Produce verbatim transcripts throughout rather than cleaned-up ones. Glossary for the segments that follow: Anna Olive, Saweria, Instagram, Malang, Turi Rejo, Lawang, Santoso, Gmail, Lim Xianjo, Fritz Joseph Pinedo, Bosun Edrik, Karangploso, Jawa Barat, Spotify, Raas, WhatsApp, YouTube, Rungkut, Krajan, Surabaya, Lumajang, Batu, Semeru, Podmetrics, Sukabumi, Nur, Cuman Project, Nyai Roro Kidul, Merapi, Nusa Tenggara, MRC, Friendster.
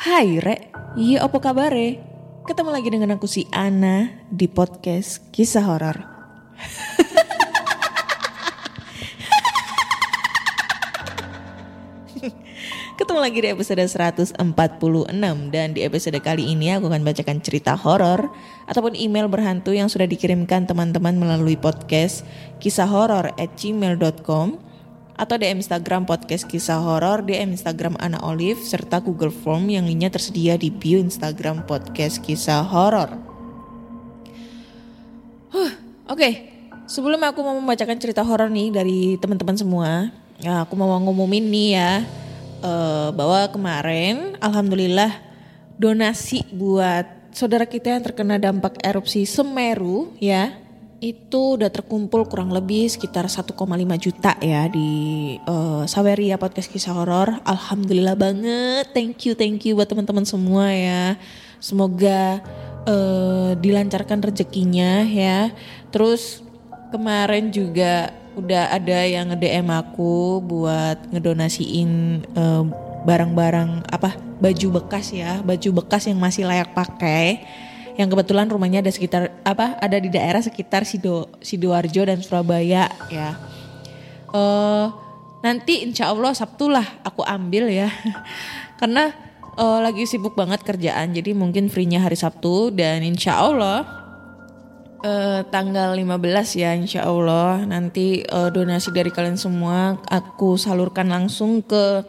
Hai Rek, iya apa kabare? Ketemu lagi dengan aku si Anna di podcast Kisah Horor. Ketemu lagi di episode seratus empat puluh enam dan di episode kali ini aku akan bacakan cerita horor ataupun email berhantu yang sudah dikirimkan teman-teman melalui podcast kisah horor at gmail dot com. Atau D M Instagram Podcast Kisah Horor, D M Instagram Anna Olive, serta Google Form yang linknya tersedia di bio Instagram Podcast Kisah Horor. Huh, Oke, okay. Sebelum aku mau membacakan cerita horor nih dari teman-teman semua, ya aku mau ngumumin nih ya uh, bahwa kemarin, alhamdulillah, donasi buat saudara kita yang terkena dampak erupsi Semeru ya. Itu udah terkumpul kurang lebih sekitar satu koma lima juta ya di uh, Saweria Podcast Kisah Horor. Alhamdulillah banget. Thank you, thank you buat teman-teman semua ya. Semoga uh, dilancarkan rezekinya ya. Terus kemarin juga udah ada yang nge-D M aku buat ngedonasiin uh, barang-barang apa? baju bekas ya, baju bekas yang masih layak pakai. Yang kebetulan rumahnya ada sekitar apa ada di daerah sekitar Sido, Sidoarjo dan Surabaya ya. Uh, nanti insya Allah Sabtu lah aku ambil ya, karena uh, lagi sibuk banget kerjaan, jadi mungkin free-nya hari Sabtu dan insya Allah uh, tanggal lima belas ya, insya Allah nanti uh, donasi dari kalian semua aku salurkan langsung ke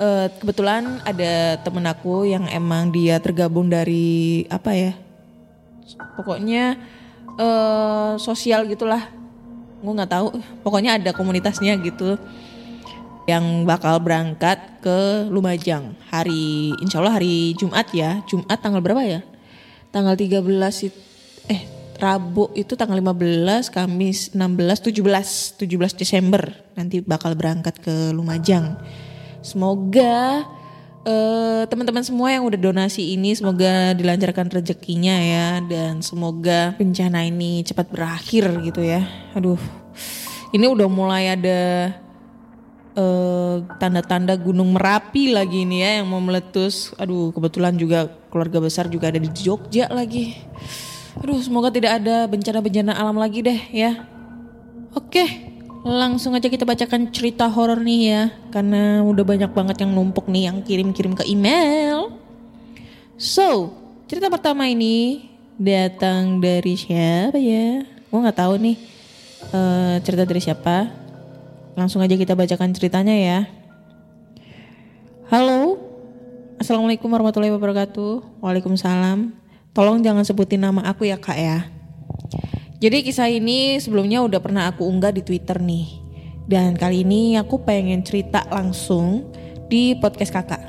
uh, kebetulan ada temen aku yang emang dia tergabung dari apa ya. Pokoknya eh, sosial gitulah, gue nggak tahu. Pokoknya ada komunitasnya gitu yang bakal berangkat ke Lumajang hari, insya Allah hari Jumat ya. Jumat tanggal berapa ya? Tanggal tiga belas eh Rabu itu tanggal lima belas, Kamis enam belas, tujuh belas, tujuh belas Desember nanti bakal berangkat ke Lumajang. Semoga Uh, teman-teman semua yang udah donasi ini semoga dilancarkan rezekinya ya, dan semoga bencana ini cepat berakhir gitu ya. Aduh, ini udah mulai ada uh, tanda-tanda gunung Merapi lagi nih ya yang mau meletus. Aduh, kebetulan juga keluarga besar juga ada di Jogja lagi. Aduh, semoga tidak ada bencana-bencana alam lagi deh ya. Oke, langsung aja kita bacakan cerita horor nih ya, karena udah banyak banget yang numpuk nih yang kirim-kirim ke email. So, cerita pertama ini datang dari siapa ya? Gue nggak tahu nih uh, cerita dari siapa. Langsung aja kita bacakan ceritanya ya. Halo, Assalamualaikum warahmatullahi wabarakatuh. Waalaikumsalam. Tolong jangan sebutin nama aku ya kak ya. Jadi kisah ini sebelumnya udah pernah aku unggah di Twitter nih. Dan kali ini aku pengen cerita langsung di podcast kakak.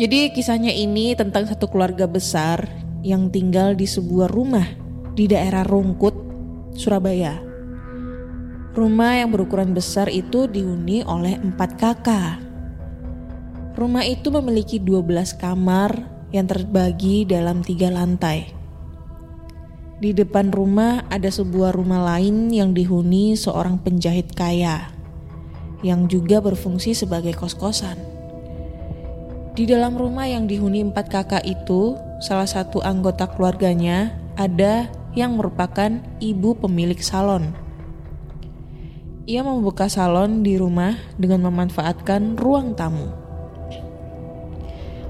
Jadi kisahnya ini tentang satu keluarga besar yang tinggal di sebuah rumah di daerah Rungkut, Surabaya. Rumah yang berukuran besar itu dihuni oleh empat kakak. Rumah itu memiliki dua belas kamar yang terbagi dalam tiga lantai. Di depan rumah ada sebuah rumah lain yang dihuni seorang penjahit kaya yang juga berfungsi sebagai kos-kosan. Di dalam rumah yang dihuni empat kakak itu, salah satu anggota keluarganya ada yang merupakan ibu pemilik salon. Ia membuka salon di rumah dengan memanfaatkan ruang tamu.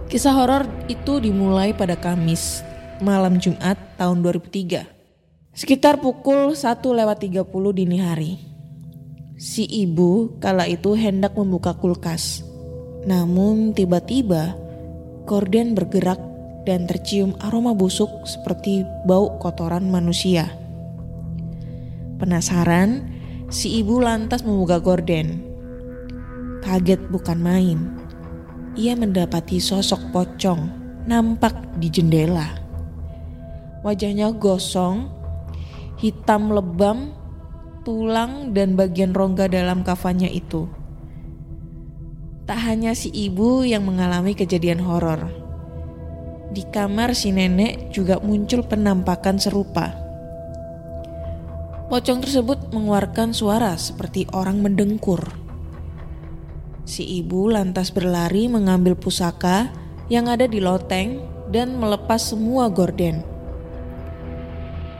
Kisah horor itu dimulai pada Kamis malam Jumat tahun dua ribu tiga. Sekitar pukul satu lewat tiga puluh dini hari. Si ibu kala itu hendak membuka kulkas. Namun tiba-tiba korden bergerak dan tercium aroma busuk seperti bau kotoran manusia. Penasaran, si ibu lantas membuka gorden. Kaget bukan main. Ia mendapati sosok pocong nampak di jendela. Wajahnya gosong, hitam lebam, tulang dan bagian rongga dalam kafannya itu. Tak hanya si ibu yang mengalami kejadian horor. Di kamar si nenek juga muncul penampakan serupa. Pocong tersebut mengeluarkan suara seperti orang mendengkur. Si ibu lantas berlari mengambil pusaka yang ada di loteng dan melepas semua gorden.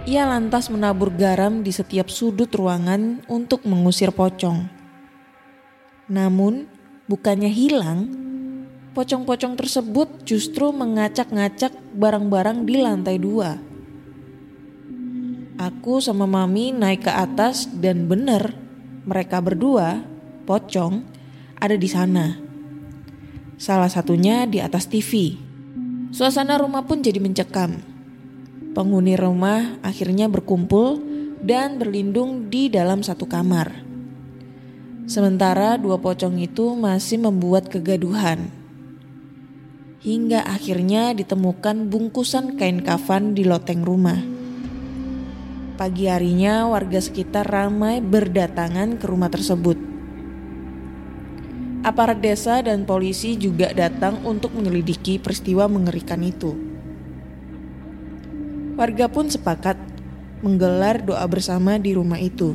Ia lantas menabur garam di setiap sudut ruangan untuk mengusir pocong. Namun, bukannya hilang, pocong-pocong tersebut justru mengacak-ngacak barang-barang di lantai dua. Aku sama mami naik ke atas dan benar, mereka berdua, pocong, ada di sana. Salah satunya di atas T V. Suasana rumah pun jadi mencekam. Penghuni rumah akhirnya berkumpul dan berlindung di dalam satu kamar. Sementara dua pocong itu masih membuat kegaduhan. Hingga akhirnya ditemukan bungkusan kain kafan di loteng rumah. Pagi harinya warga sekitar ramai berdatangan ke rumah tersebut. Aparat desa dan polisi juga datang untuk menyelidiki peristiwa mengerikan itu. Warga pun sepakat menggelar doa bersama di rumah itu.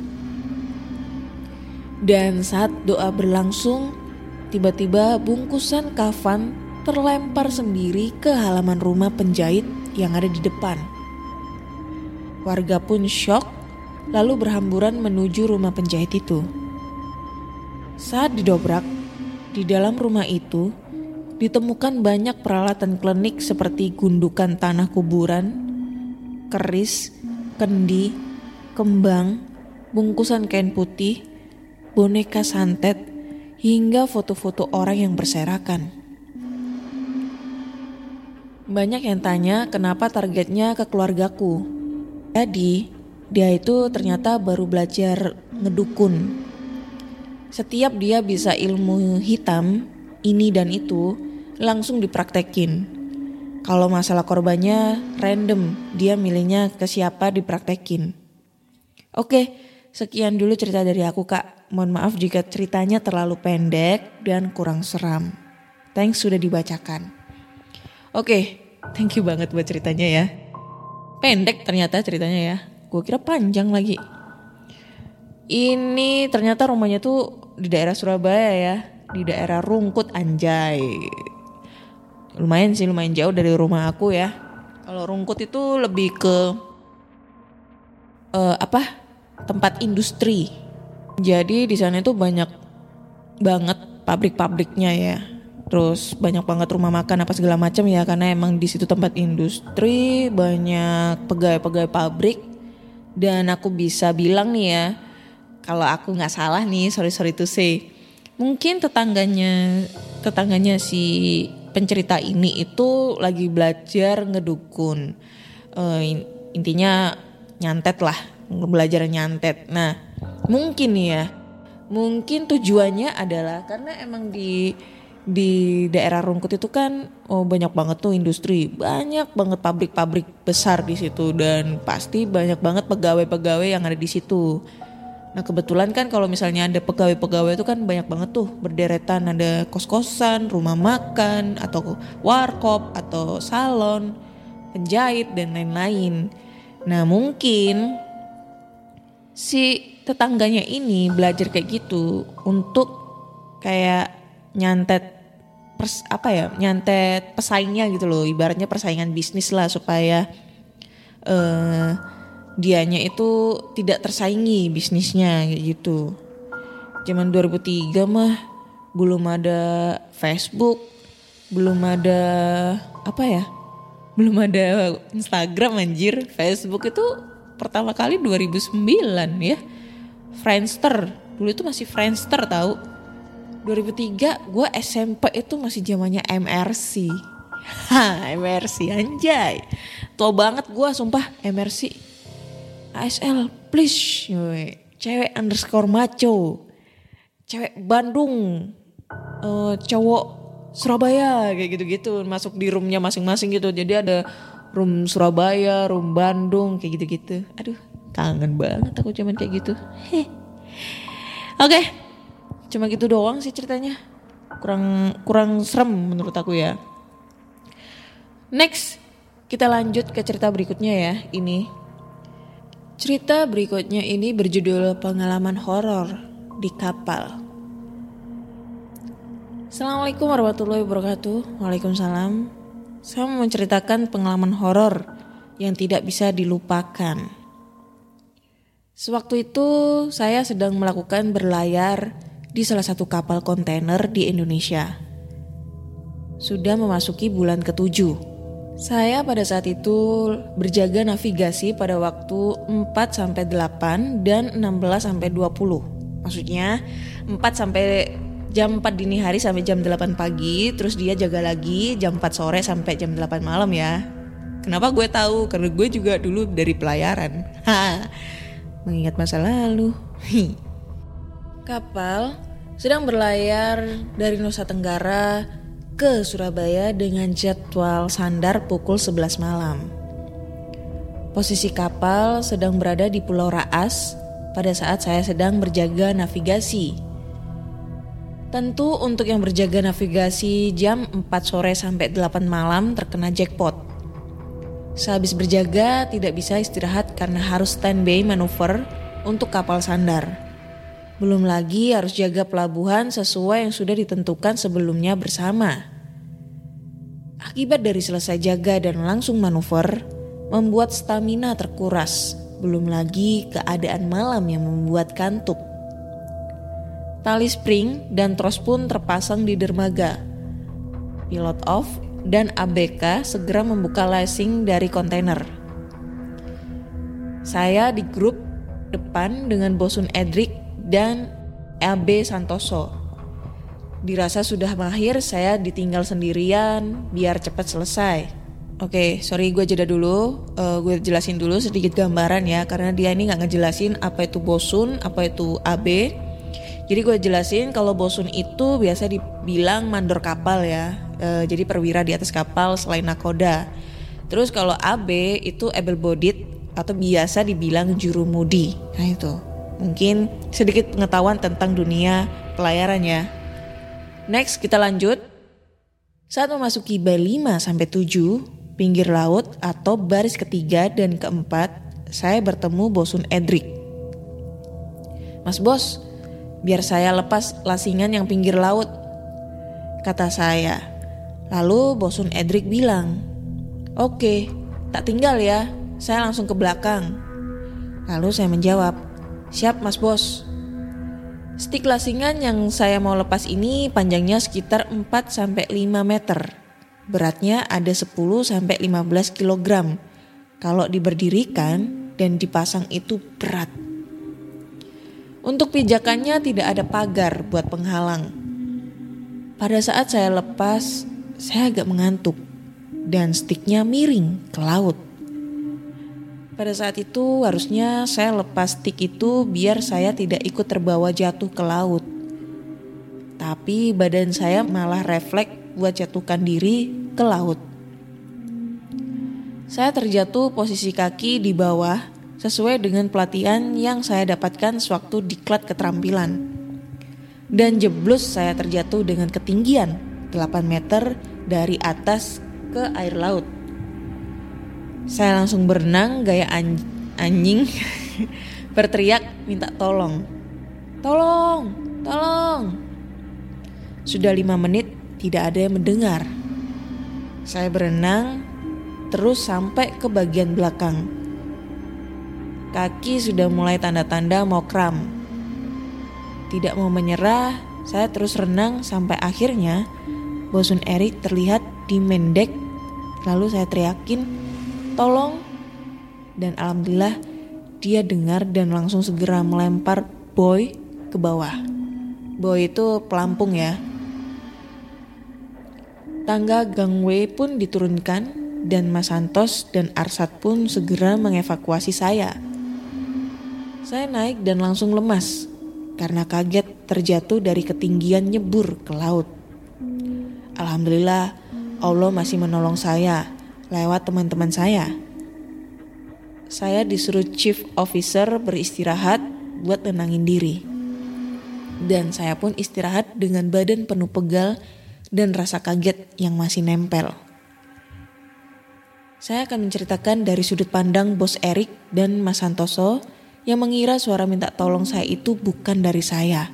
Dan saat doa berlangsung, tiba-tiba bungkusan kafan terlempar sendiri ke halaman rumah penjahit yang ada di depan. Warga pun syok, lalu berhamburan menuju rumah penjahit itu. Saat didobrak, di dalam rumah itu ditemukan banyak peralatan klinik seperti gundukan tanah kuburan, keris, kendi, kembang, bungkusan kain putih, boneka santet, hingga foto-foto orang yang berserakan. Banyak yang tanya kenapa targetnya ke keluargaku. Jadi, dia itu ternyata baru belajar ngedukun. Setiap dia bisa ilmu hitam, ini dan itu, langsung dipraktekin. Kalau masalah korbannya random, dia milihnya ke siapa dipraktekin. Oke, sekian dulu cerita dari aku kak. Mohon maaf jika ceritanya terlalu pendek dan kurang seram. Thanks sudah dibacakan. Oke, thank you banget buat ceritanya ya. Pendek ternyata ceritanya ya. Gue kira panjang lagi. Ini ternyata rumahnya tuh di daerah Surabaya ya. Di daerah Rungkut anjay. Lumayan sih, lumayan jauh dari rumah aku ya. Kalau Rungkut itu lebih ke uh, apa? Tempat industri. Jadi di sana itu banyak banget pabrik-pabriknya ya. Terus banyak banget rumah makan apa segala macam ya, karena emang di situ tempat industri, banyak pegawai-pegawai pabrik. Dan aku bisa bilang nih ya, kalau aku nggak salah nih, sorry sorry to say, mungkin tetangganya tetangganya si pencerita ini itu lagi belajar ngedukun, uh, intinya nyantet lah, belajar nyantet. Nah mungkin ya, mungkin tujuannya adalah karena emang di di daerah Rungkut itu kan oh banyak banget tuh industri, banyak banget pabrik-pabrik besar di situ dan pasti banyak banget pegawai-pegawai yang ada di situ. Nah kebetulan kan kalau misalnya ada pegawai-pegawai itu kan banyak banget tuh berderetan, ada kos-kosan, rumah makan, atau warkop, atau salon, penjahit dan lain-lain. Nah mungkin si tetangganya ini belajar kayak gitu untuk kayak nyantet pers, apa ya, nyantet pesaingnya gitu loh, ibaratnya persaingan bisnis lah supaya uh, dianya itu tidak tersaingi bisnisnya gitu. Zaman dua ribu tiga mah belum ada Facebook, belum ada apa ya? belum ada Instagram anjir. Facebook itu pertama kali dua ribu sembilan ya. Friendster. Dulu itu masih Friendster tahu. dua ribu tiga gue S M P itu masih zamannya M R C. Ha, M R C anjay. Tua banget gue sumpah M R C. A S L please. Cewek underscore maco. Cewek Bandung. Uh, cowok Surabaya kayak gitu-gitu, masuk di roomnya masing-masing gitu. Jadi ada room Surabaya, room Bandung kayak gitu-gitu. Aduh, kangen banget aku cuman kayak gitu. Heh. Oke. Okay. Cuma gitu doang sih ceritanya. Kurang kurang serem menurut aku ya. Next, kita lanjut ke cerita berikutnya ya. Ini cerita berikutnya ini berjudul pengalaman horor di kapal. Assalamualaikum warahmatullahi wabarakatuh. Waalaikumsalam. Saya mau menceritakan pengalaman horor yang tidak bisa dilupakan. Sewaktu itu saya sedang melakukan berlayar di salah satu kapal kontainer di Indonesia. Sudah memasuki bulan ketujuh. Saya pada saat itu berjaga navigasi pada waktu empat sampai delapan dan enam belas sampai dua puluh. Maksudnya empat sampai jam empat dini hari sampai jam delapan pagi, terus dia jaga lagi jam empat sore sampai jam delapan malam ya. Kenapa gue tahu? Karena gue juga dulu dari pelayaran. Ha, mengingat masa lalu. Hi. Kapal sedang berlayar dari Nusa Tenggara ke Surabaya dengan jadwal sandar pukul sebelas malam. Posisi kapal sedang berada di Pulau Raas pada saat saya sedang berjaga navigasi. Tentu untuk yang berjaga navigasi jam empat sore sampai delapan malam terkena jackpot. Sehabis berjaga tidak bisa istirahat karena harus standby manuver untuk kapal sandar. Belum lagi harus jaga pelabuhan sesuai yang sudah ditentukan sebelumnya bersama. Akibat dari selesai jaga dan langsung manuver, membuat stamina terkuras. Belum lagi keadaan malam yang membuat kantuk. Tali spring dan tros pun terpasang di dermaga. Pilot off dan A B K segera membuka lasing dari kontainer. Saya di grup depan dengan Bosun Edrik dan L B Santoso. Dirasa sudah mahir, saya ditinggal sendirian biar cepat selesai. Oke, sorry gue jeda dulu, uh, gue jelasin dulu sedikit gambaran ya. Karena dia ini gak ngejelasin apa itu Bosun, apa itu A B. Jadi gue jelasin kalau bosun itu biasa dibilang mandor kapal ya. E, jadi perwira di atas kapal selain nakoda. Terus kalau A B itu able bodied atau biasa dibilang jurumudi. Nah itu mungkin sedikit pengetahuan tentang dunia pelayaran ya. Next kita lanjut. Saat memasuki bay lima sampai tujuh, pinggir laut atau baris ketiga dan keempat, saya bertemu Bosun Edrik. Mas Bos, biar saya lepas lasingan yang pinggir laut, kata saya. Lalu Bosun Edrik bilang, oke, tak tinggal ya, saya langsung ke belakang. Lalu saya menjawab, siap Mas Bos. Stik lasingan yang saya mau lepas ini panjangnya sekitar empat sampai lima meter. Beratnya ada sepuluh sampai lima belas kilogram. Kalau diberdirikan dan dipasang itu berat. Untuk pijakannya tidak ada pagar buat penghalang. Pada saat saya lepas, saya agak mengantuk dan stiknya miring ke laut. Pada saat itu harusnya saya lepas stik itu biar saya tidak ikut terbawa jatuh ke laut. Tapi badan saya malah refleks buat jatuhkan diri ke laut. Saya terjatuh posisi kaki di bawah sesuai dengan pelatihan yang saya dapatkan sewaktu diklat keterampilan. Dan jeblus saya terjatuh dengan ketinggian delapan meter dari atas ke air laut. Saya langsung berenang gaya anj- anjing, berteriak minta tolong. Tolong, tolong. Sudah lima menit tidak ada yang mendengar. Saya berenang terus sampai ke bagian belakang. Kaki sudah mulai tanda-tanda mau kram. Tidak mau menyerah, saya terus renang sampai akhirnya Bosun Edrik terlihat di mendek Lalu saya teriakin, tolong. Dan alhamdulillah dia dengar dan langsung segera melempar boy ke bawah. Boy itu pelampung ya. Tangga gangway pun diturunkan dan Mas Santos dan Arsat pun segera mengevakuasi saya. Saya naik dan langsung lemas karena kaget terjatuh dari ketinggian nyebur ke laut. Alhamdulillah Allah masih menolong saya lewat teman-teman saya. Saya disuruh chief officer beristirahat buat tenangin diri. Dan saya pun istirahat dengan badan penuh pegal dan rasa kaget yang masih nempel. Saya akan menceritakan dari sudut pandang Bos Erik dan Mas Santoso yang mengira suara minta tolong saya itu bukan dari saya,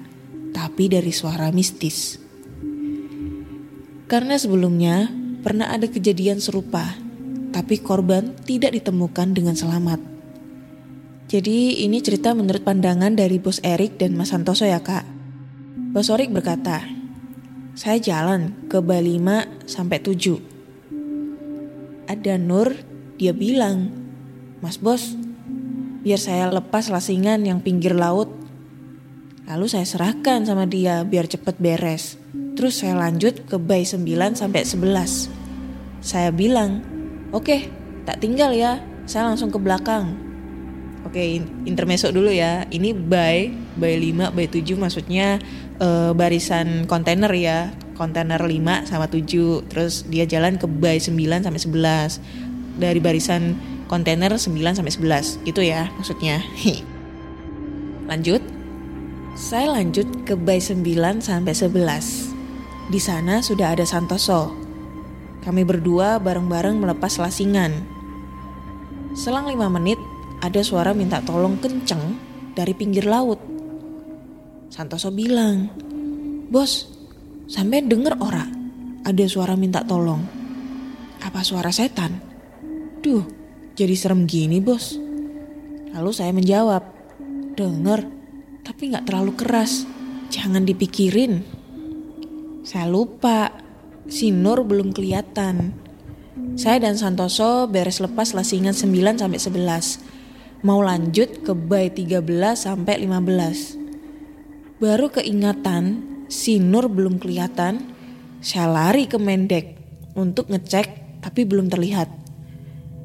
tapi dari suara mistis. Karena sebelumnya pernah ada kejadian serupa, tapi korban tidak ditemukan dengan selamat. Jadi ini cerita menurut pandangan dari Bos Erik dan Mas Santoso ya kak. Bos Erik berkata, saya jalan ke Balima sampai tujuh. Ada Nur, dia bilang, Mas Bos, biar saya lepas lasingan yang pinggir laut. Lalu saya serahkan sama dia biar cepet beres. Terus saya lanjut ke Bay sembilan sampai sebelas. Saya bilang, oke, tak tinggal ya, saya langsung ke belakang. Oke, intermezzo dulu ya. Ini bay, bay lima, bay tujuh maksudnya e, barisan kontainer ya. Kontainer lima sama tujuh. Terus dia jalan ke bay sembilan sampai sebelas. Dari barisan kontainer sembilan sampai sebelas. Gitu ya maksudnya. Lanjut. Saya lanjut ke bay sembilan sampai sebelas. Di sana sudah ada Santoso. Kami berdua bareng-bareng melepas lasingan. Selang lima menit ada suara minta tolong kenceng dari pinggir laut. Santoso bilang, Bos, sampai denger ora ada suara minta tolong. Apa suara setan? Duh, jadi serem gini Bos. Lalu saya menjawab, denger, tapi gak terlalu keras. Jangan dipikirin. Saya lupa, si Nur belum kelihatan. Saya dan Santoso beres lepas lasingan sembilan sampai sebelas. Mau lanjut ke bay tiga belas sampai lima belas. Baru keingatan, si Nur belum kelihatan. Saya lari ke Mendek untuk ngecek tapi belum terlihat.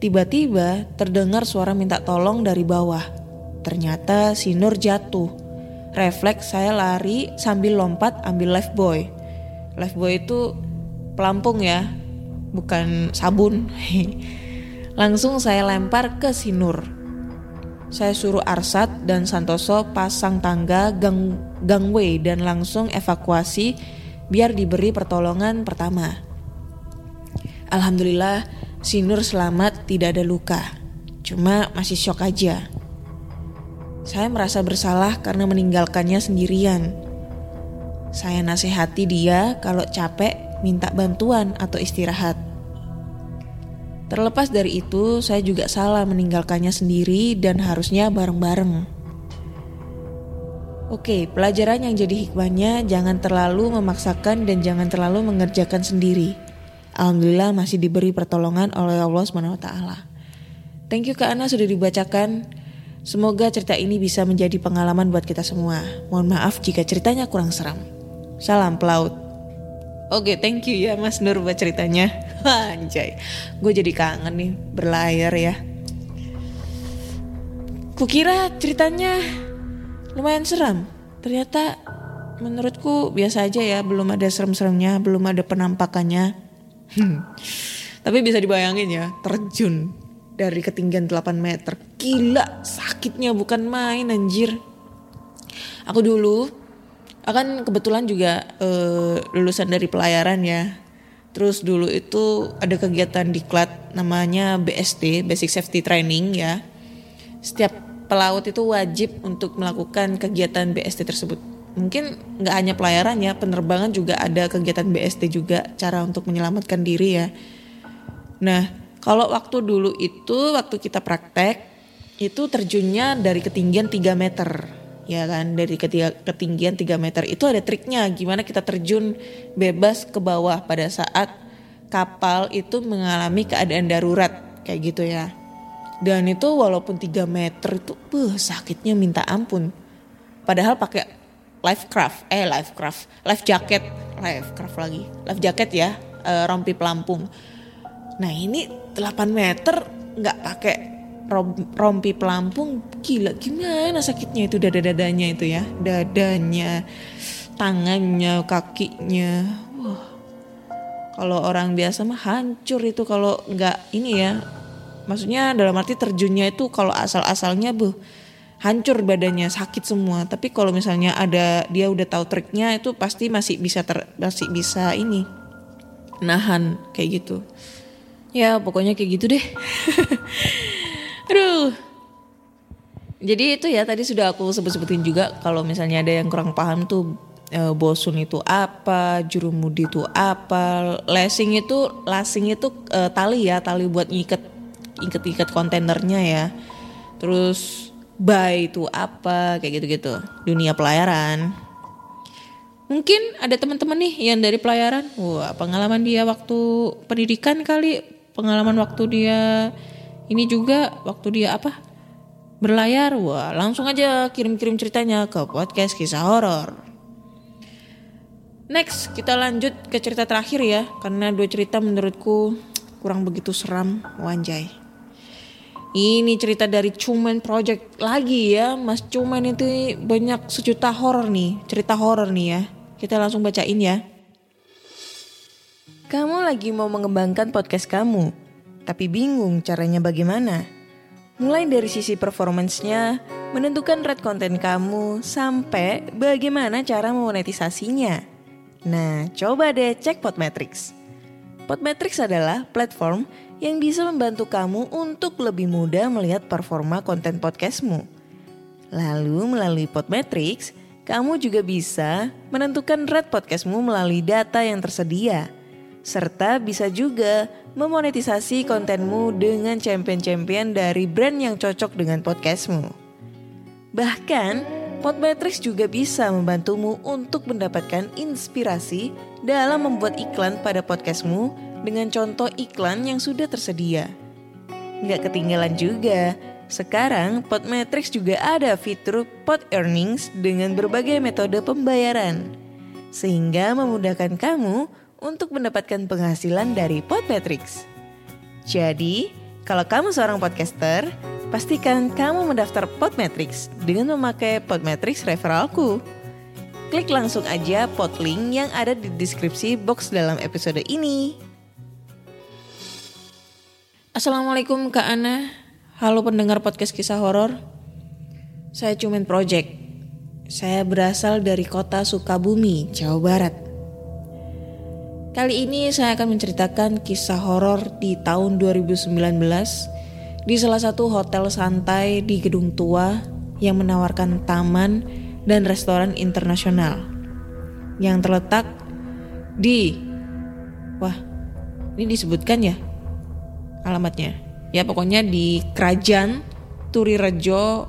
Tiba-tiba terdengar suara minta tolong dari bawah. Ternyata si Nur jatuh. Refleks saya lari sambil lompat ambil lifebuoy. Lifebuoy itu pelampung ya, bukan sabun. Langsung saya lempar ke si Nur. Saya suruh Arsat dan Santoso pasang tangga gang, gangway dan langsung evakuasi biar diberi pertolongan pertama. Alhamdulillah si Nur selamat, tidak ada luka. Cuma masih syok aja. Saya merasa bersalah karena meninggalkannya sendirian. Saya nasihati dia kalau capek minta bantuan atau istirahat. Terlepas dari itu, saya juga salah meninggalkannya sendiri dan harusnya bareng-bareng. Oke, pelajaran yang jadi hikmahnya, jangan terlalu memaksakan dan jangan terlalu mengerjakan sendiri. Alhamdulillah masih diberi pertolongan oleh Allah subhanahu wa taala. Thank you Kak Ana sudah dibacakan. Semoga cerita ini bisa menjadi pengalaman buat kita semua. Mohon maaf jika ceritanya kurang seram. Salam pelaut. Oke, thank you ya Mas Nur buat ceritanya. Anjay, gue jadi kangen nih berlayar ya. Kukira ceritanya lumayan seram. Ternyata menurutku biasa aja ya, belum ada serem-seremnya, belum ada penampakannya. Tapi bisa dibayangin ya, terjun dari ketinggian delapan meter. Gila, sakitnya bukan main anjir. Aku dulu... Akan kebetulan juga uh, lulusan dari pelayaran ya. Terus dulu itu ada kegiatan diklat namanya B S T, Basic Safety Training ya. Setiap pelaut itu wajib untuk melakukan kegiatan B S T tersebut. Mungkin gak hanya pelayaran ya, penerbangan juga ada kegiatan B S T juga, cara untuk menyelamatkan diri ya. Nah, kalau waktu dulu itu, waktu kita praktek, itu terjunnya dari ketinggian tiga meter. Ya kan, dari ketiga, ketinggian tiga meter itu ada triknya gimana kita terjun bebas ke bawah pada saat kapal itu mengalami keadaan darurat kayak gitu ya. Dan itu walaupun tiga meter itu beuh, sakitnya minta ampun. Padahal pakai life craft, eh life craft, life jacket, life craft lagi, life jacket ya, e, rompi pelampung. Nah ini delapan meter nggak pakai rompi pelampung, gila gimana sakitnya itu dada-dadanya itu ya, dadanya, tangannya, kakinya. Wah, kalau orang biasa mah hancur itu kalau nggak ini ya. Maksudnya dalam arti terjunnya itu kalau asal-asalnya bu hancur badannya, sakit semua. Tapi kalau misalnya ada dia udah tahu triknya itu pasti masih bisa ter, masih bisa ini nahan kayak gitu. Ya pokoknya kayak gitu deh. Aduh. Jadi itu ya tadi sudah aku sebut-sebutin juga kalau misalnya ada yang kurang paham tuh e, bosun itu apa, jurumudi itu apa, lasing itu lasing itu e, tali ya, tali buat ngikat ikat-ikat kontainernya ya. Terus buy itu apa kayak gitu-gitu. Dunia pelayaran. Mungkin ada teman-teman nih yang dari pelayaran. Wah, pengalaman dia waktu pendidikan kali, pengalaman waktu dia ini juga waktu dia apa? Berlayar. Wah, langsung aja kirim-kirim ceritanya ke podcast Kisah Horor. Next, kita lanjut ke cerita terakhir ya, karena dua cerita menurutku kurang begitu seram, wanjay. Ini cerita dari Cuman Project lagi ya. Mas Cuman itu banyak sejuta horor nih. Cerita horor nih ya. Kita langsung bacain ya. Kamu lagi mau mengembangkan podcast kamu, tapi bingung caranya bagaimana? Mulai dari sisi performance-nya, menentukan rate konten kamu, sampai bagaimana cara memonetisasinya. Nah, coba deh cek Podmetrics. Podmetrics adalah platform yang bisa membantu kamu untuk lebih mudah melihat performa konten podcastmu. Lalu melalui Podmetrics, kamu juga bisa menentukan rate podcastmu melalui data yang tersedia, serta bisa juga memonetisasi kontenmu dengan champion-champion dari brand yang cocok dengan podcastmu. Bahkan, Podmetrics juga bisa membantumu untuk mendapatkan inspirasi dalam membuat iklan pada podcastmu dengan contoh iklan yang sudah tersedia. Nggak ketinggalan juga, sekarang Podmetrics juga ada fitur Pod Earnings dengan berbagai metode pembayaran, sehingga memudahkan kamu untuk mendapatkan penghasilan dari Podmetrics. Jadi, kalau kamu seorang podcaster, pastikan kamu mendaftar Podmetrics dengan memakai Podmetrics referralku. Klik langsung aja pod link yang ada di deskripsi box dalam episode ini. Assalamualaikum Kak Ana. Halo pendengar podcast Kisah Horor. Saya Cuman Project. Saya berasal dari kota Sukabumi, Jawa Barat. Kali ini saya akan menceritakan kisah horor di tahun dua ribu sembilan belas di salah satu hotel santai di gedung tua yang menawarkan taman dan restoran internasional yang terletak di, wah, ini disebutkan ya alamatnya. Ya pokoknya di Krajan, Turi Rejo,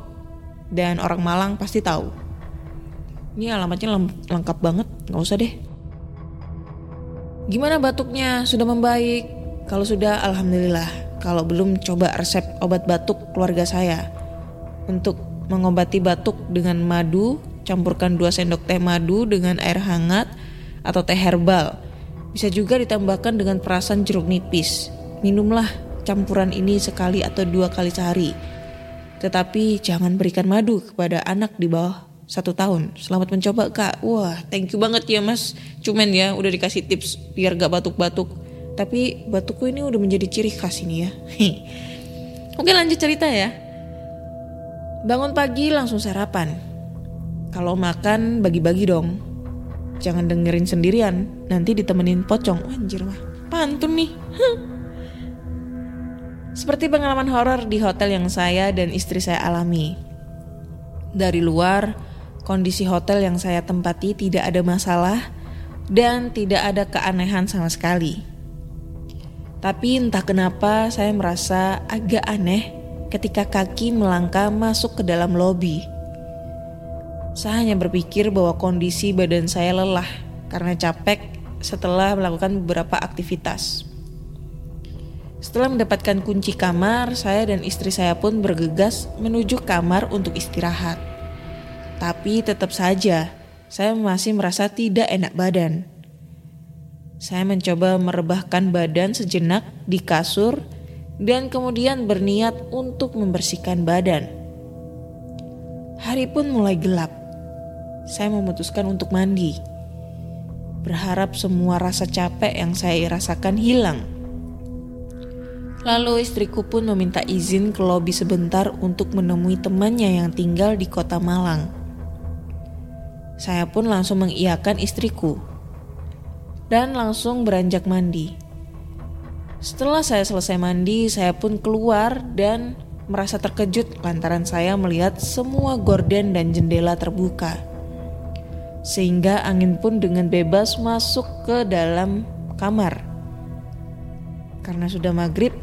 dan orang Malang pasti tahu. Ini alamatnya lengkap banget, gak usah deh. Gimana batuknya? Sudah membaik? Kalau sudah alhamdulillah. Kalau belum coba resep obat batuk keluarga saya. Untuk mengobati batuk dengan madu, campurkan dua sendok teh madu dengan air hangat atau teh herbal. Bisa juga ditambahkan dengan perasan jeruk nipis. Minumlah campuran ini sekali atau dua kali sehari. Tetapi jangan berikan madu kepada anak di bawah satu tahun. Selamat mencoba Kak. Wah, thank you banget ya Mas Cuman ya, udah dikasih tips biar gak batuk-batuk. Tapi batukku ini udah menjadi ciri khas ini ya. Oke, lanjut cerita ya. Bangun pagi langsung sarapan. Kalau makan bagi-bagi dong. Jangan dengerin sendirian, nanti ditemenin pocong. Anjir mah, pantun nih. Seperti pengalaman horor di hotel yang saya dan istri saya alami. Dari luar, kondisi hotel yang saya tempati tidak ada masalah dan tidak ada keanehan sama sekali. Tapi entah kenapa saya merasa agak aneh ketika kaki melangkah masuk ke dalam lobi. Saya hanya berpikir bahwa kondisi badan saya lelah karena capek setelah melakukan beberapa aktivitas. Setelah mendapatkan kunci kamar, saya dan istri saya pun bergegas menuju kamar untuk istirahat. Tapi tetap saja, saya masih merasa tidak enak badan. Saya mencoba merebahkan badan sejenak di kasur dan kemudian berniat untuk membersihkan badan. Hari pun mulai gelap. Saya memutuskan untuk mandi. Berharap semua rasa capek yang saya rasakan hilang. Lalu istriku pun meminta izin ke lobi sebentar untuk menemui temannya yang tinggal di kota Malang. Saya pun langsung mengiyakan istriku dan langsung beranjak mandi. Setelah saya selesai mandi, saya pun keluar dan merasa terkejut lantaran saya melihat semua gorden dan jendela terbuka. Sehingga angin pun dengan bebas masuk ke dalam kamar. Karena sudah maghrib,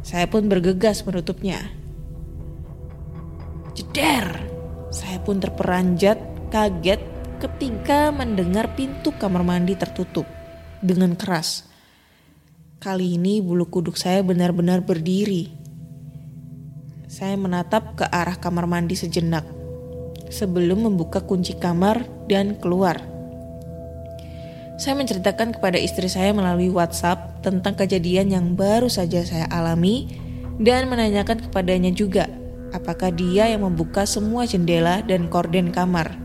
saya pun bergegas menutupnya. Jeder! Saya pun terperanjat, kaget ketika mendengar pintu kamar mandi tertutup dengan keras. Kali ini bulu kuduk saya benar-benar berdiri. Saya menatap ke arah kamar mandi sejenak sebelum membuka kunci kamar dan keluar. Saya menceritakan kepada istri saya melalui WhatsApp tentang kejadian yang baru saja saya alami dan menanyakan kepadanya juga apakah dia yang membuka semua jendela dan gorden kamar.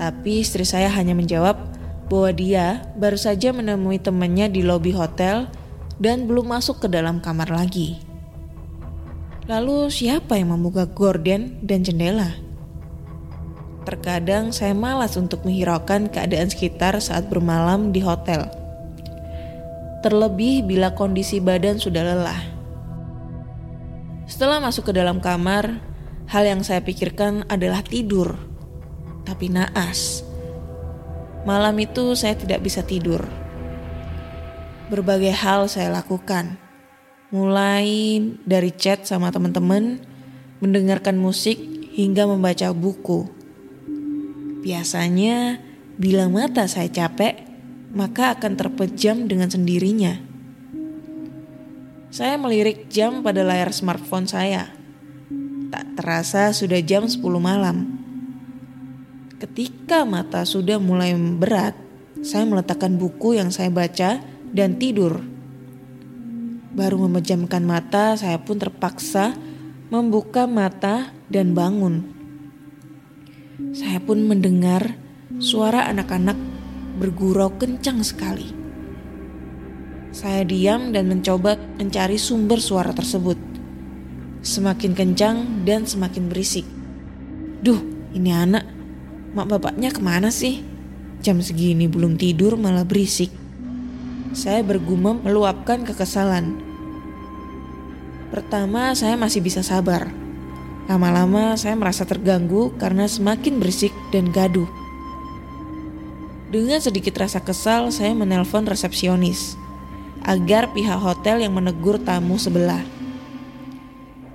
Tapi istri saya hanya menjawab bahwa dia baru saja menemui temannya di lobi hotel dan belum masuk ke dalam kamar lagi. Lalu siapa yang membuka gorden dan jendela? Terkadang saya malas untuk menghiraukan keadaan sekitar saat bermalam di hotel. Terlebih bila kondisi badan sudah lelah. Setelah masuk ke dalam kamar, hal yang saya pikirkan adalah tidur. Tapi naas. Malam itu saya tidak bisa tidur. Berbagai hal saya lakukan. Mulai dari chat sama teman-teman, mendengarkan musik hingga membaca buku. Biasanya, bila mata saya capek, maka akan terpejam dengan sendirinya. Saya melirik jam pada layar smartphone saya. Tak terasa sudah jam sepuluh malam. Ketika mata sudah mulai berat, saya meletakkan buku yang saya baca dan tidur. Baru memejamkan mata, saya pun terpaksa membuka mata dan bangun. Saya pun mendengar suara anak-anak bergurau kencang sekali. Saya diam dan mencoba mencari sumber suara tersebut. Semakin kencang dan semakin berisik. Duh, ini anak, mak bapaknya kemana sih? Jam segini belum tidur malah berisik. Saya bergumam meluapkan kekesalan. Pertama saya masih bisa sabar. Lama-lama saya merasa terganggu karena semakin berisik dan gaduh. Dengan sedikit rasa kesal, saya menelpon resepsionis agar pihak hotel yang menegur tamu sebelah.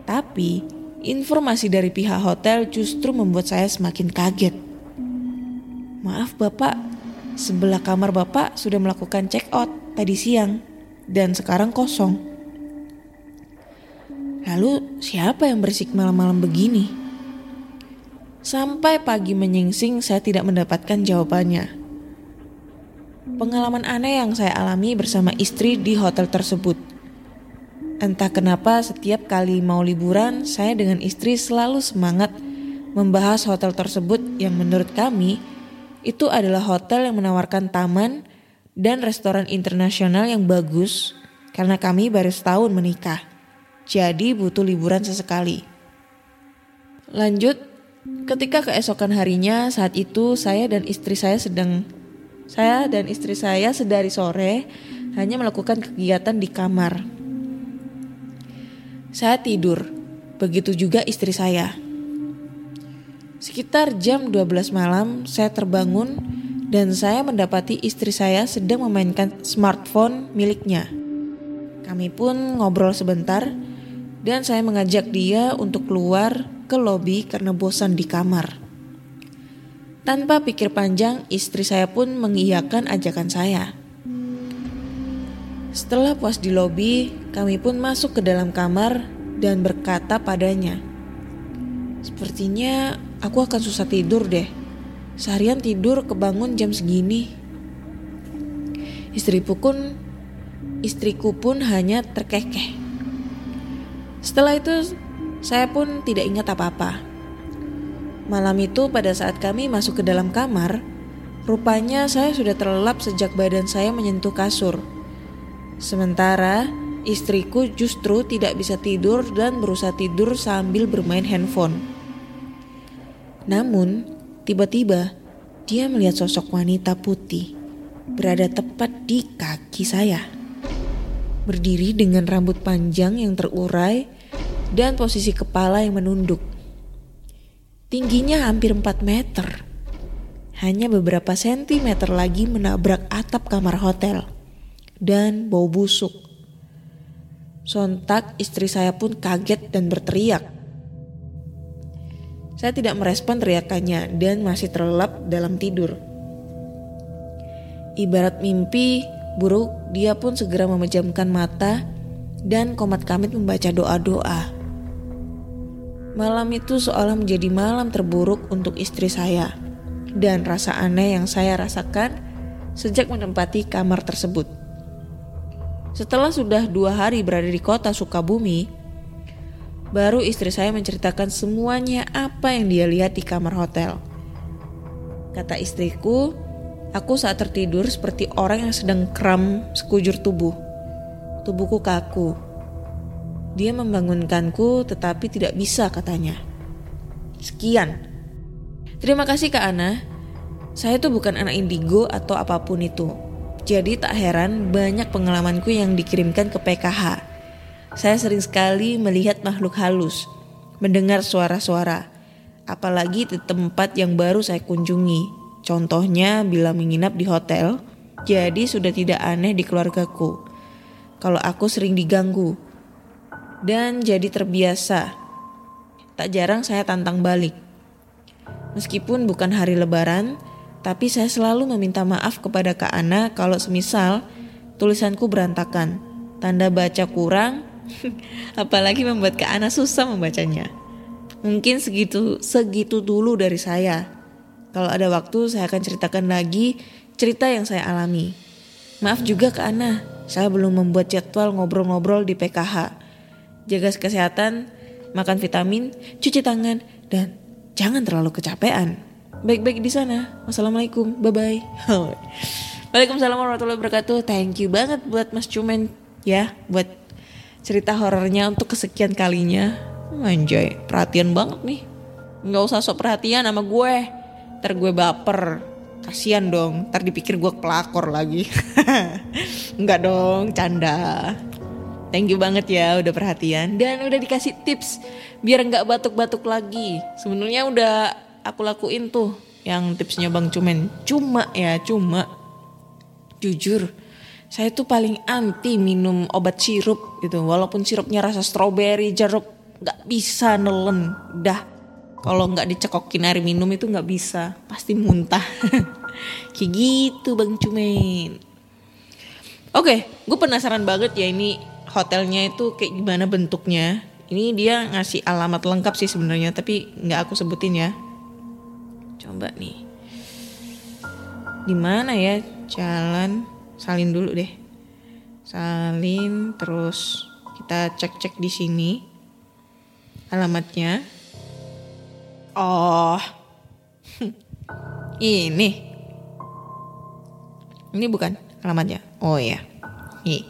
Tapi, informasi dari pihak hotel justru membuat saya semakin kaget. Maaf Bapak, sebelah kamar Bapak sudah melakukan check out tadi siang dan sekarang kosong. Lalu siapa yang berisik malam-malam begini? Sampai pagi menyingsing saya tidak mendapatkan jawabannya. Pengalaman aneh yang saya alami bersama istri di hotel tersebut. Entah kenapa setiap kali mau liburan saya dengan istri selalu semangat membahas hotel tersebut yang menurut kami itu adalah hotel yang menawarkan taman dan restoran internasional yang bagus karena kami baru setahun menikah. Jadi butuh liburan sesekali. Lanjut, ketika keesokan harinya saat itu saya dan istri saya sedang saya dan istri saya sedari sore hanya melakukan kegiatan di kamar. Saya tidur, begitu juga istri saya. Sekitar jam dua belas malam saya terbangun dan saya mendapati istri saya sedang memainkan smartphone miliknya. Kami pun ngobrol sebentar. Dan saya mengajak dia untuk keluar ke lobi karena bosan di kamar. Tanpa pikir panjang, istri saya pun mengiyakan ajakan saya. Setelah puas di lobi, kami pun masuk ke dalam kamar dan berkata padanya, "Sepertinya aku akan susah tidur deh. Seharian tidur kebangun jam segini." Istriku pun, istriku pun hanya terkekeh. Setelah itu, saya pun tidak ingat apa-apa. Malam itu pada saat kami masuk ke dalam kamar, rupanya saya sudah terlelap sejak badan saya menyentuh kasur. Sementara istriku justru tidak bisa tidur dan berusaha tidur sambil bermain handphone. Namun tiba-tiba dia melihat sosok wanita putih berada tepat di kaki saya, berdiri dengan rambut panjang yang terurai dan posisi kepala yang menunduk. Tingginya hampir empat meter, hanya beberapa sentimeter lagi menabrak atap kamar hotel dan bau busuk. Sontak istri saya pun kaget dan berteriak. Saya tidak merespon teriakannya dan masih terlelap dalam tidur. Ibarat mimpi buruk, dia pun segera memejamkan mata dan komat-kamit membaca doa-doa. Malam itu seolah menjadi malam terburuk untuk istri saya dan rasa aneh yang saya rasakan sejak menempati kamar tersebut. Setelah sudah dua hari berada di kota Sukabumi, baru istri saya menceritakan semuanya apa yang dia lihat di kamar hotel. Kata istriku, aku saat tertidur seperti orang yang sedang kram sekujur tubuh. Tubuhku kaku. Dia membangunkanku tetapi tidak bisa, katanya. Sekian. Terima kasih Kak Ana. Saya tuh bukan anak indigo atau apapun itu. Jadi tak heran banyak pengalamanku yang dikirimkan ke P K H. Saya sering sekali melihat makhluk halus, mendengar suara-suara, apalagi di tempat yang baru saya kunjungi. Contohnya bila menginap di hotel, jadi sudah tidak aneh di keluargaku kalau aku sering diganggu. Dan jadi terbiasa, tak jarang saya tantang balik. Meskipun bukan hari lebaran, tapi saya selalu meminta maaf kepada Kak Ana kalau semisal tulisanku berantakan, tanda baca kurang, apalagi membuat Kak Ana susah membacanya. Mungkin segitu segitu dulu dari saya. Kalau ada waktu saya akan ceritakan lagi cerita yang saya alami. Maaf juga Kak Ana, saya belum membuat jadwal ngobrol-ngobrol di P K H. Jaga kesehatan, makan vitamin, cuci tangan, dan jangan terlalu kecapean. Baik-baik di sana. Wassalamualaikum. Bye-bye. Waalaikumsalam warahmatullahi wabarakatuh. Thank you banget buat Mas Cuman ya, buat cerita horornya untuk kesekian kalinya. Anjay, perhatian banget nih. Enggak usah sok perhatian sama gue. Ntar gue baper. Kasian dong, ntar dipikir gue pelakor lagi. Enggak dong, canda. Thank you banget ya udah perhatian dan udah dikasih tips biar enggak batuk-batuk lagi. Sebenarnya udah aku lakuin tuh yang tipsnya Bang Cuman. Cuma ya cuma jujur saya tuh paling anti minum obat sirup gitu. Walaupun sirupnya rasa stroberi, jeruk, gak bisa nelen. Dah kalau gak dicekokin air minum itu gak bisa, pasti muntah. Kayak gitu Bang Cuman. Oke, gue penasaran banget ya ini hotelnya itu kayak gimana bentuknya. Ini dia ngasih alamat lengkap sih sebenarnya, tapi gak aku sebutin ya. Coba nih, di mana ya jalan? Salin dulu deh, salin terus kita cek-cek di sini alamatnya. Oh, ini, ini bukan alamatnya. Oh ya, nih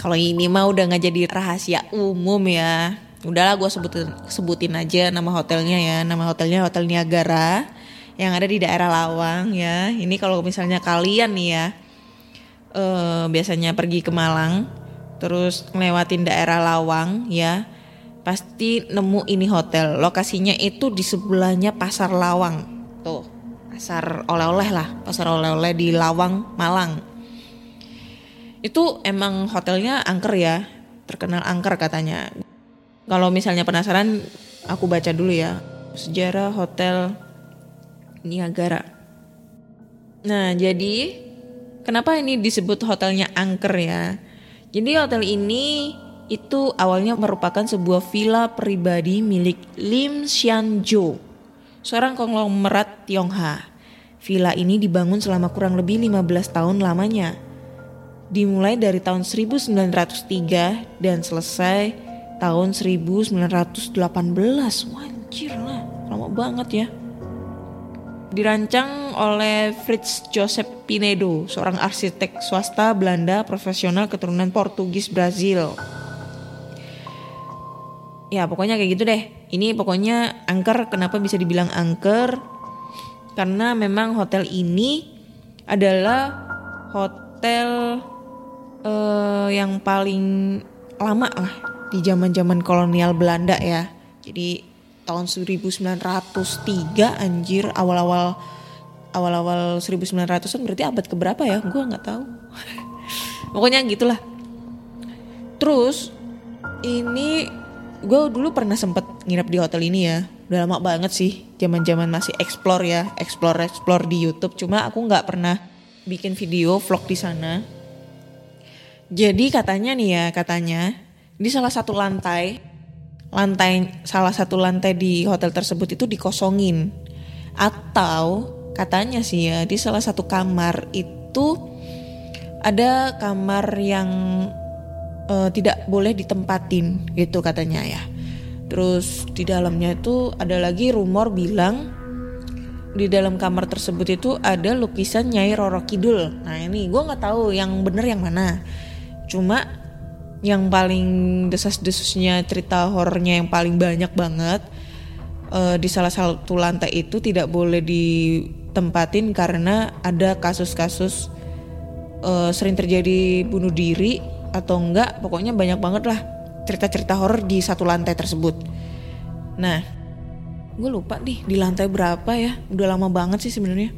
kalau ini mah udah nggak jadi rahasia umum ya. Udahlah gue sebutin sebutin aja nama hotelnya ya. Nama hotelnya Hotel Niagara, yang ada di daerah Lawang ya. Ini kalau misalnya kalian nih ya eh, biasanya pergi ke Malang terus ngelewatin daerah Lawang ya, pasti nemu ini hotel. Lokasinya itu di sebelahnya pasar Lawang. Tuh, pasar oleh-oleh lah, pasar oleh-oleh di Lawang, Malang. Itu emang hotelnya angker ya, terkenal angker katanya. Kalau misalnya penasaran, aku baca dulu ya sejarah Hotel Niagara. Nah jadi kenapa ini disebut hotelnya angker ya? Jadi hotel ini itu awalnya merupakan sebuah villa pribadi milik Lim Xianjo, seorang konglomerat Tionghoa. Villa ini dibangun selama kurang lebih lima belas tahun lamanya. Dimulai dari tahun seribu sembilan ratus tiga dan selesai tahun seribu sembilan ratus delapan belas. Anjir lah, lama banget ya. Dirancang oleh Fritz Joseph Pinedo, seorang arsitek swasta Belanda profesional keturunan Portugis Brazil. Ya pokoknya kayak gitu deh. Ini pokoknya angker, kenapa bisa dibilang angker? Karena memang hotel ini adalah hotel eh, yang paling lama lah di zaman-zaman kolonial Belanda ya. Jadi tahun seribu sembilan ratus tiga anjir, awal-awal awal-awal seribu sembilan ratusan berarti abad keberapa ya? Gue nggak tahu. Pokoknya gitulah. Terus ini gue dulu pernah sempet nginep di hotel ini ya. Udah lama banget sih, zaman-zaman masih explore ya, explore explore di YouTube. Cuma aku nggak pernah bikin video vlog di sana. Jadi katanya nih ya, katanya di salah satu lantai lantai salah satu lantai di hotel tersebut itu dikosongin, atau katanya sih ya di salah satu kamar itu ada kamar yang uh, tidak boleh ditempatin gitu katanya ya. Terus di dalamnya itu ada lagi rumor bilang di dalam kamar tersebut itu ada lukisan Nyai Roro Kidul. Nah ini gue nggak tahu yang bener yang mana, cuma yang paling desas-desusnya cerita horornya yang paling banyak banget uh, di salah satu lantai itu tidak boleh ditempatin karena ada kasus-kasus uh, sering terjadi bunuh diri atau enggak, pokoknya banyak banget lah cerita-cerita horor di satu lantai tersebut. Nah, gue lupa nih di lantai berapa ya, udah lama banget sih sebenarnya.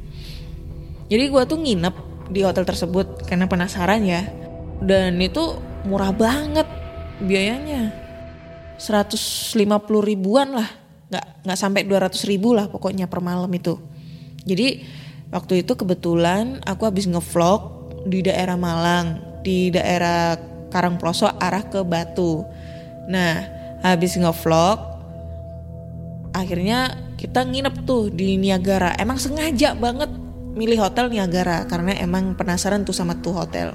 Jadi gue tuh nginep di hotel tersebut karena penasaran ya, dan itu murah banget biayanya, seratus lima puluh ribuan lah, nggak nggak sampai dua ratus ribu lah pokoknya per malam itu. Jadi waktu itu kebetulan aku habis ngevlog di daerah Malang, di daerah Karangploso arah ke Batu. Nah habis ngevlog akhirnya kita nginep tuh di Niagara. Emang sengaja banget milih hotel Niagara karena emang penasaran tuh sama tuh hotel.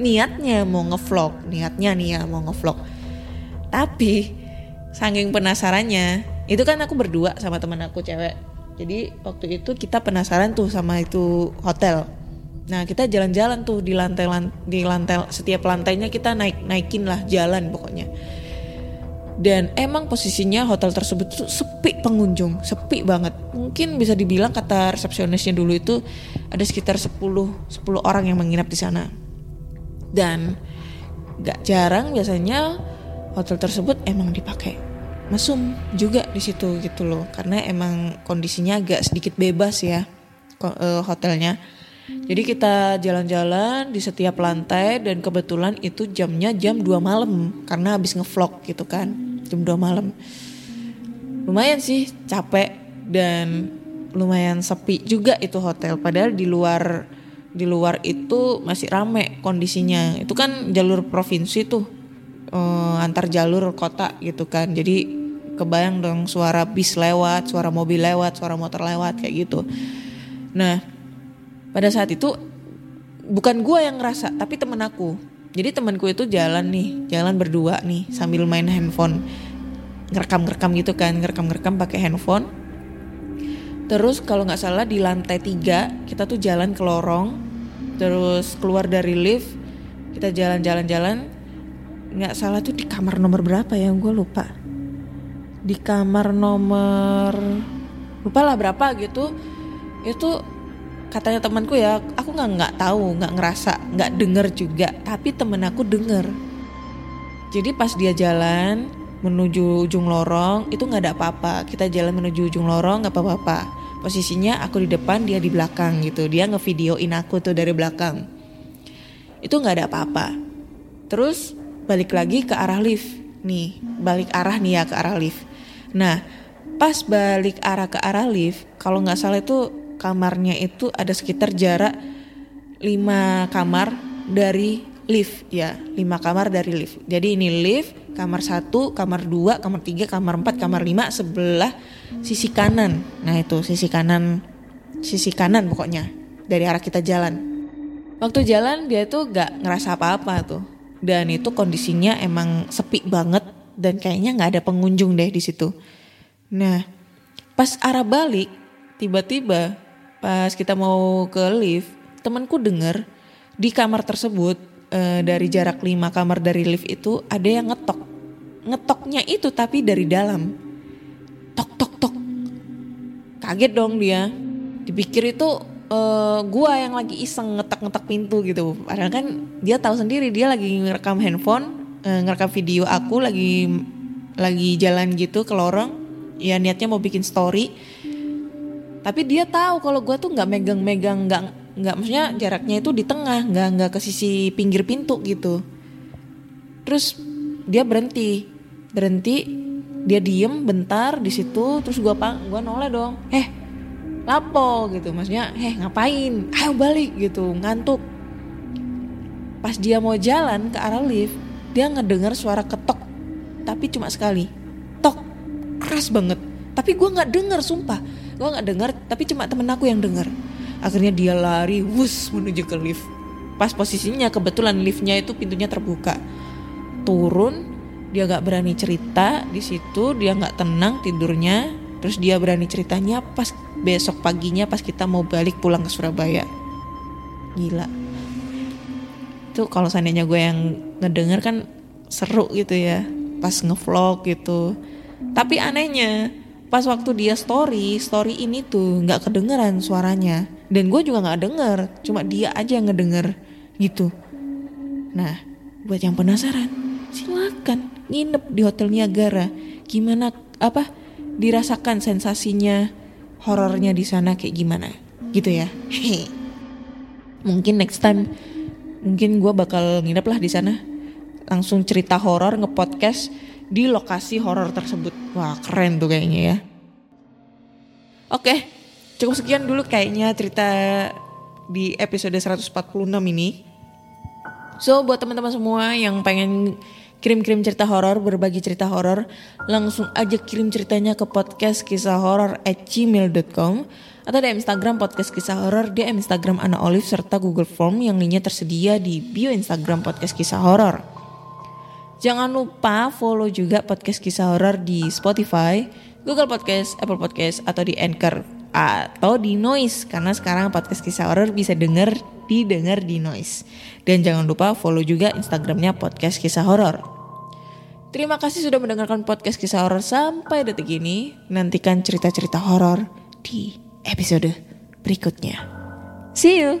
Niatnya mau ngevlog, niatnya nih ya mau ngevlog. Tapi saking penasarannya, itu kan aku berdua sama teman aku cewek. Jadi waktu itu kita penasaran tuh sama itu hotel. Nah kita jalan-jalan tuh di lantai di lantai setiap lantainya kita naik naikin lah jalan pokoknya. Dan emang posisinya hotel tersebut tuh sepi pengunjung, sepi banget. Mungkin bisa dibilang kata resepsionisnya dulu itu ada sekitar sepuluh orang yang menginap di sana. Dan gak jarang biasanya hotel tersebut emang dipakai mesum juga di situ gitu loh, karena emang kondisinya agak sedikit bebas ya hotelnya. Jadi kita jalan-jalan di setiap lantai dan kebetulan itu jamnya jam dua malam karena habis ngevlog gitu kan, jam dua malam. Lumayan sih capek dan lumayan sepi juga itu hotel, padahal di luar di luar itu masih rame kondisinya. Itu kan jalur provinsi tuh, e, antar jalur kota gitu kan. Jadi kebayang dong suara bis lewat, suara mobil lewat, suara motor lewat kayak gitu. Nah pada saat itu bukan gue yang ngerasa tapi temen aku. Jadi temanku itu jalan nih, jalan berdua nih sambil main handphone, ngerekam-ngerekam gitu kan, ngerekam-ngerekam pakai handphone. Terus kalau gak salah di lantai tiga kita tuh jalan ke lorong. Terus keluar dari lift, kita jalan-jalan-jalan. Gak salah tuh di kamar nomor berapa ya, gue lupa. Di kamar nomor... lupa lah berapa gitu. Itu katanya temanku ya, aku gak, gak tahu, gak ngerasa, gak denger juga. Tapi temen aku denger. Jadi pas dia jalan menuju ujung lorong itu gak ada apa-apa. Kita jalan menuju ujung lorong gak apa-apa. Posisinya aku di depan, dia di belakang gitu. Dia ngevideoin aku tuh dari belakang. Itu gak ada apa-apa. Terus balik lagi ke arah lift. Nih balik arah nih ya ke arah lift. Nah pas balik arah ke arah lift, kalau gak salah itu kamarnya itu ada sekitar jarak lima kamar dari lift ya, lima kamar dari lift. Jadi ini lift, kamar satu, kamar dua, kamar tiga, kamar empat, kamar lima sebelah sisi kanan. Nah itu sisi kanan, sisi kanan pokoknya dari arah kita jalan. Waktu jalan dia tuh gak ngerasa apa-apa tuh. Dan itu kondisinya emang sepi banget dan kayaknya nggak ada pengunjung deh di situ. Nah, pas arah balik, tiba-tiba pas kita mau ke lift, temanku dengar di kamar tersebut e, dari jarak lima kamar dari lift itu ada yang ngetok. Ngetoknya itu tapi dari dalam. Tok tok tok. Kaget dong dia. Dipikir itu Uh, gua yang lagi iseng ngetak-ngetak pintu gitu. Padahal kan dia tahu sendiri, dia lagi ngerekam handphone, uh, ngerekam video aku lagi lagi jalan gitu ke lorong. Ya niatnya mau bikin story. Tapi dia tahu kalau gua tuh nggak megang-megang, nggak nggak maksudnya jaraknya itu di tengah, nggak nggak ke sisi pinggir pintu gitu. Terus dia berhenti, berhenti, dia diem bentar di situ. Terus gua gua noleh dong. Eh lapo gitu, maksudnya heh ngapain, ayo balik gitu, ngantuk. Pas dia mau jalan ke arah lift, dia ngedengar suara ketok, tapi cuma sekali, tok, keras banget. Tapi gue nggak dengar, sumpah, gue nggak dengar. Tapi cuma temen aku yang dengar. Akhirnya dia lari, wus menuju ke lift. Pas posisinya kebetulan liftnya itu pintunya terbuka, turun, dia nggak berani cerita di situ, dia nggak tenang tidurnya. Terus dia berani ceritanya pas besok paginya pas kita mau balik pulang ke Surabaya. Gila. Itu kalau seandainya gue yang ngedenger kan seru gitu ya. Pas nge-vlog gitu. Tapi anehnya pas waktu dia story, story ini tuh gak kedengeran suaranya. Dan gue juga gak denger. Cuma dia aja yang ngedenger gitu. Nah buat yang penasaran silakan nginep di Hotel Niagara. Gimana apa... dirasakan sensasinya, horornya di sana kayak gimana, gitu ya. Mungkin next time, mungkin gue bakal nginep lah di sana, langsung cerita horor ngepodcast di lokasi horor tersebut. Wah keren tuh kayaknya ya. Oke, cukup sekian dulu kayaknya cerita di episode seratus empat puluh enam ini. So buat teman-teman semua yang pengen kirim-kirim cerita horor, berbagi cerita horor, langsung aja kirim ceritanya ke podcast kisah horor at gmail dot com atau di Instagram podcast kisah horor, di Instagram Anna Olive serta Google Form yang linknya tersedia di bio Instagram podcast kisah horor. Jangan lupa follow juga podcast kisah horor di Spotify, Google Podcast, Apple Podcast atau di Anchor atau di Noise karena sekarang podcast kisah horor bisa denger didengar di Noise. Dan jangan lupa follow juga Instagramnya Podcast Kisah Horor. Terima kasih sudah mendengarkan Podcast Kisah Horor sampai detik ini. Nantikan cerita-cerita horor di episode berikutnya. See you.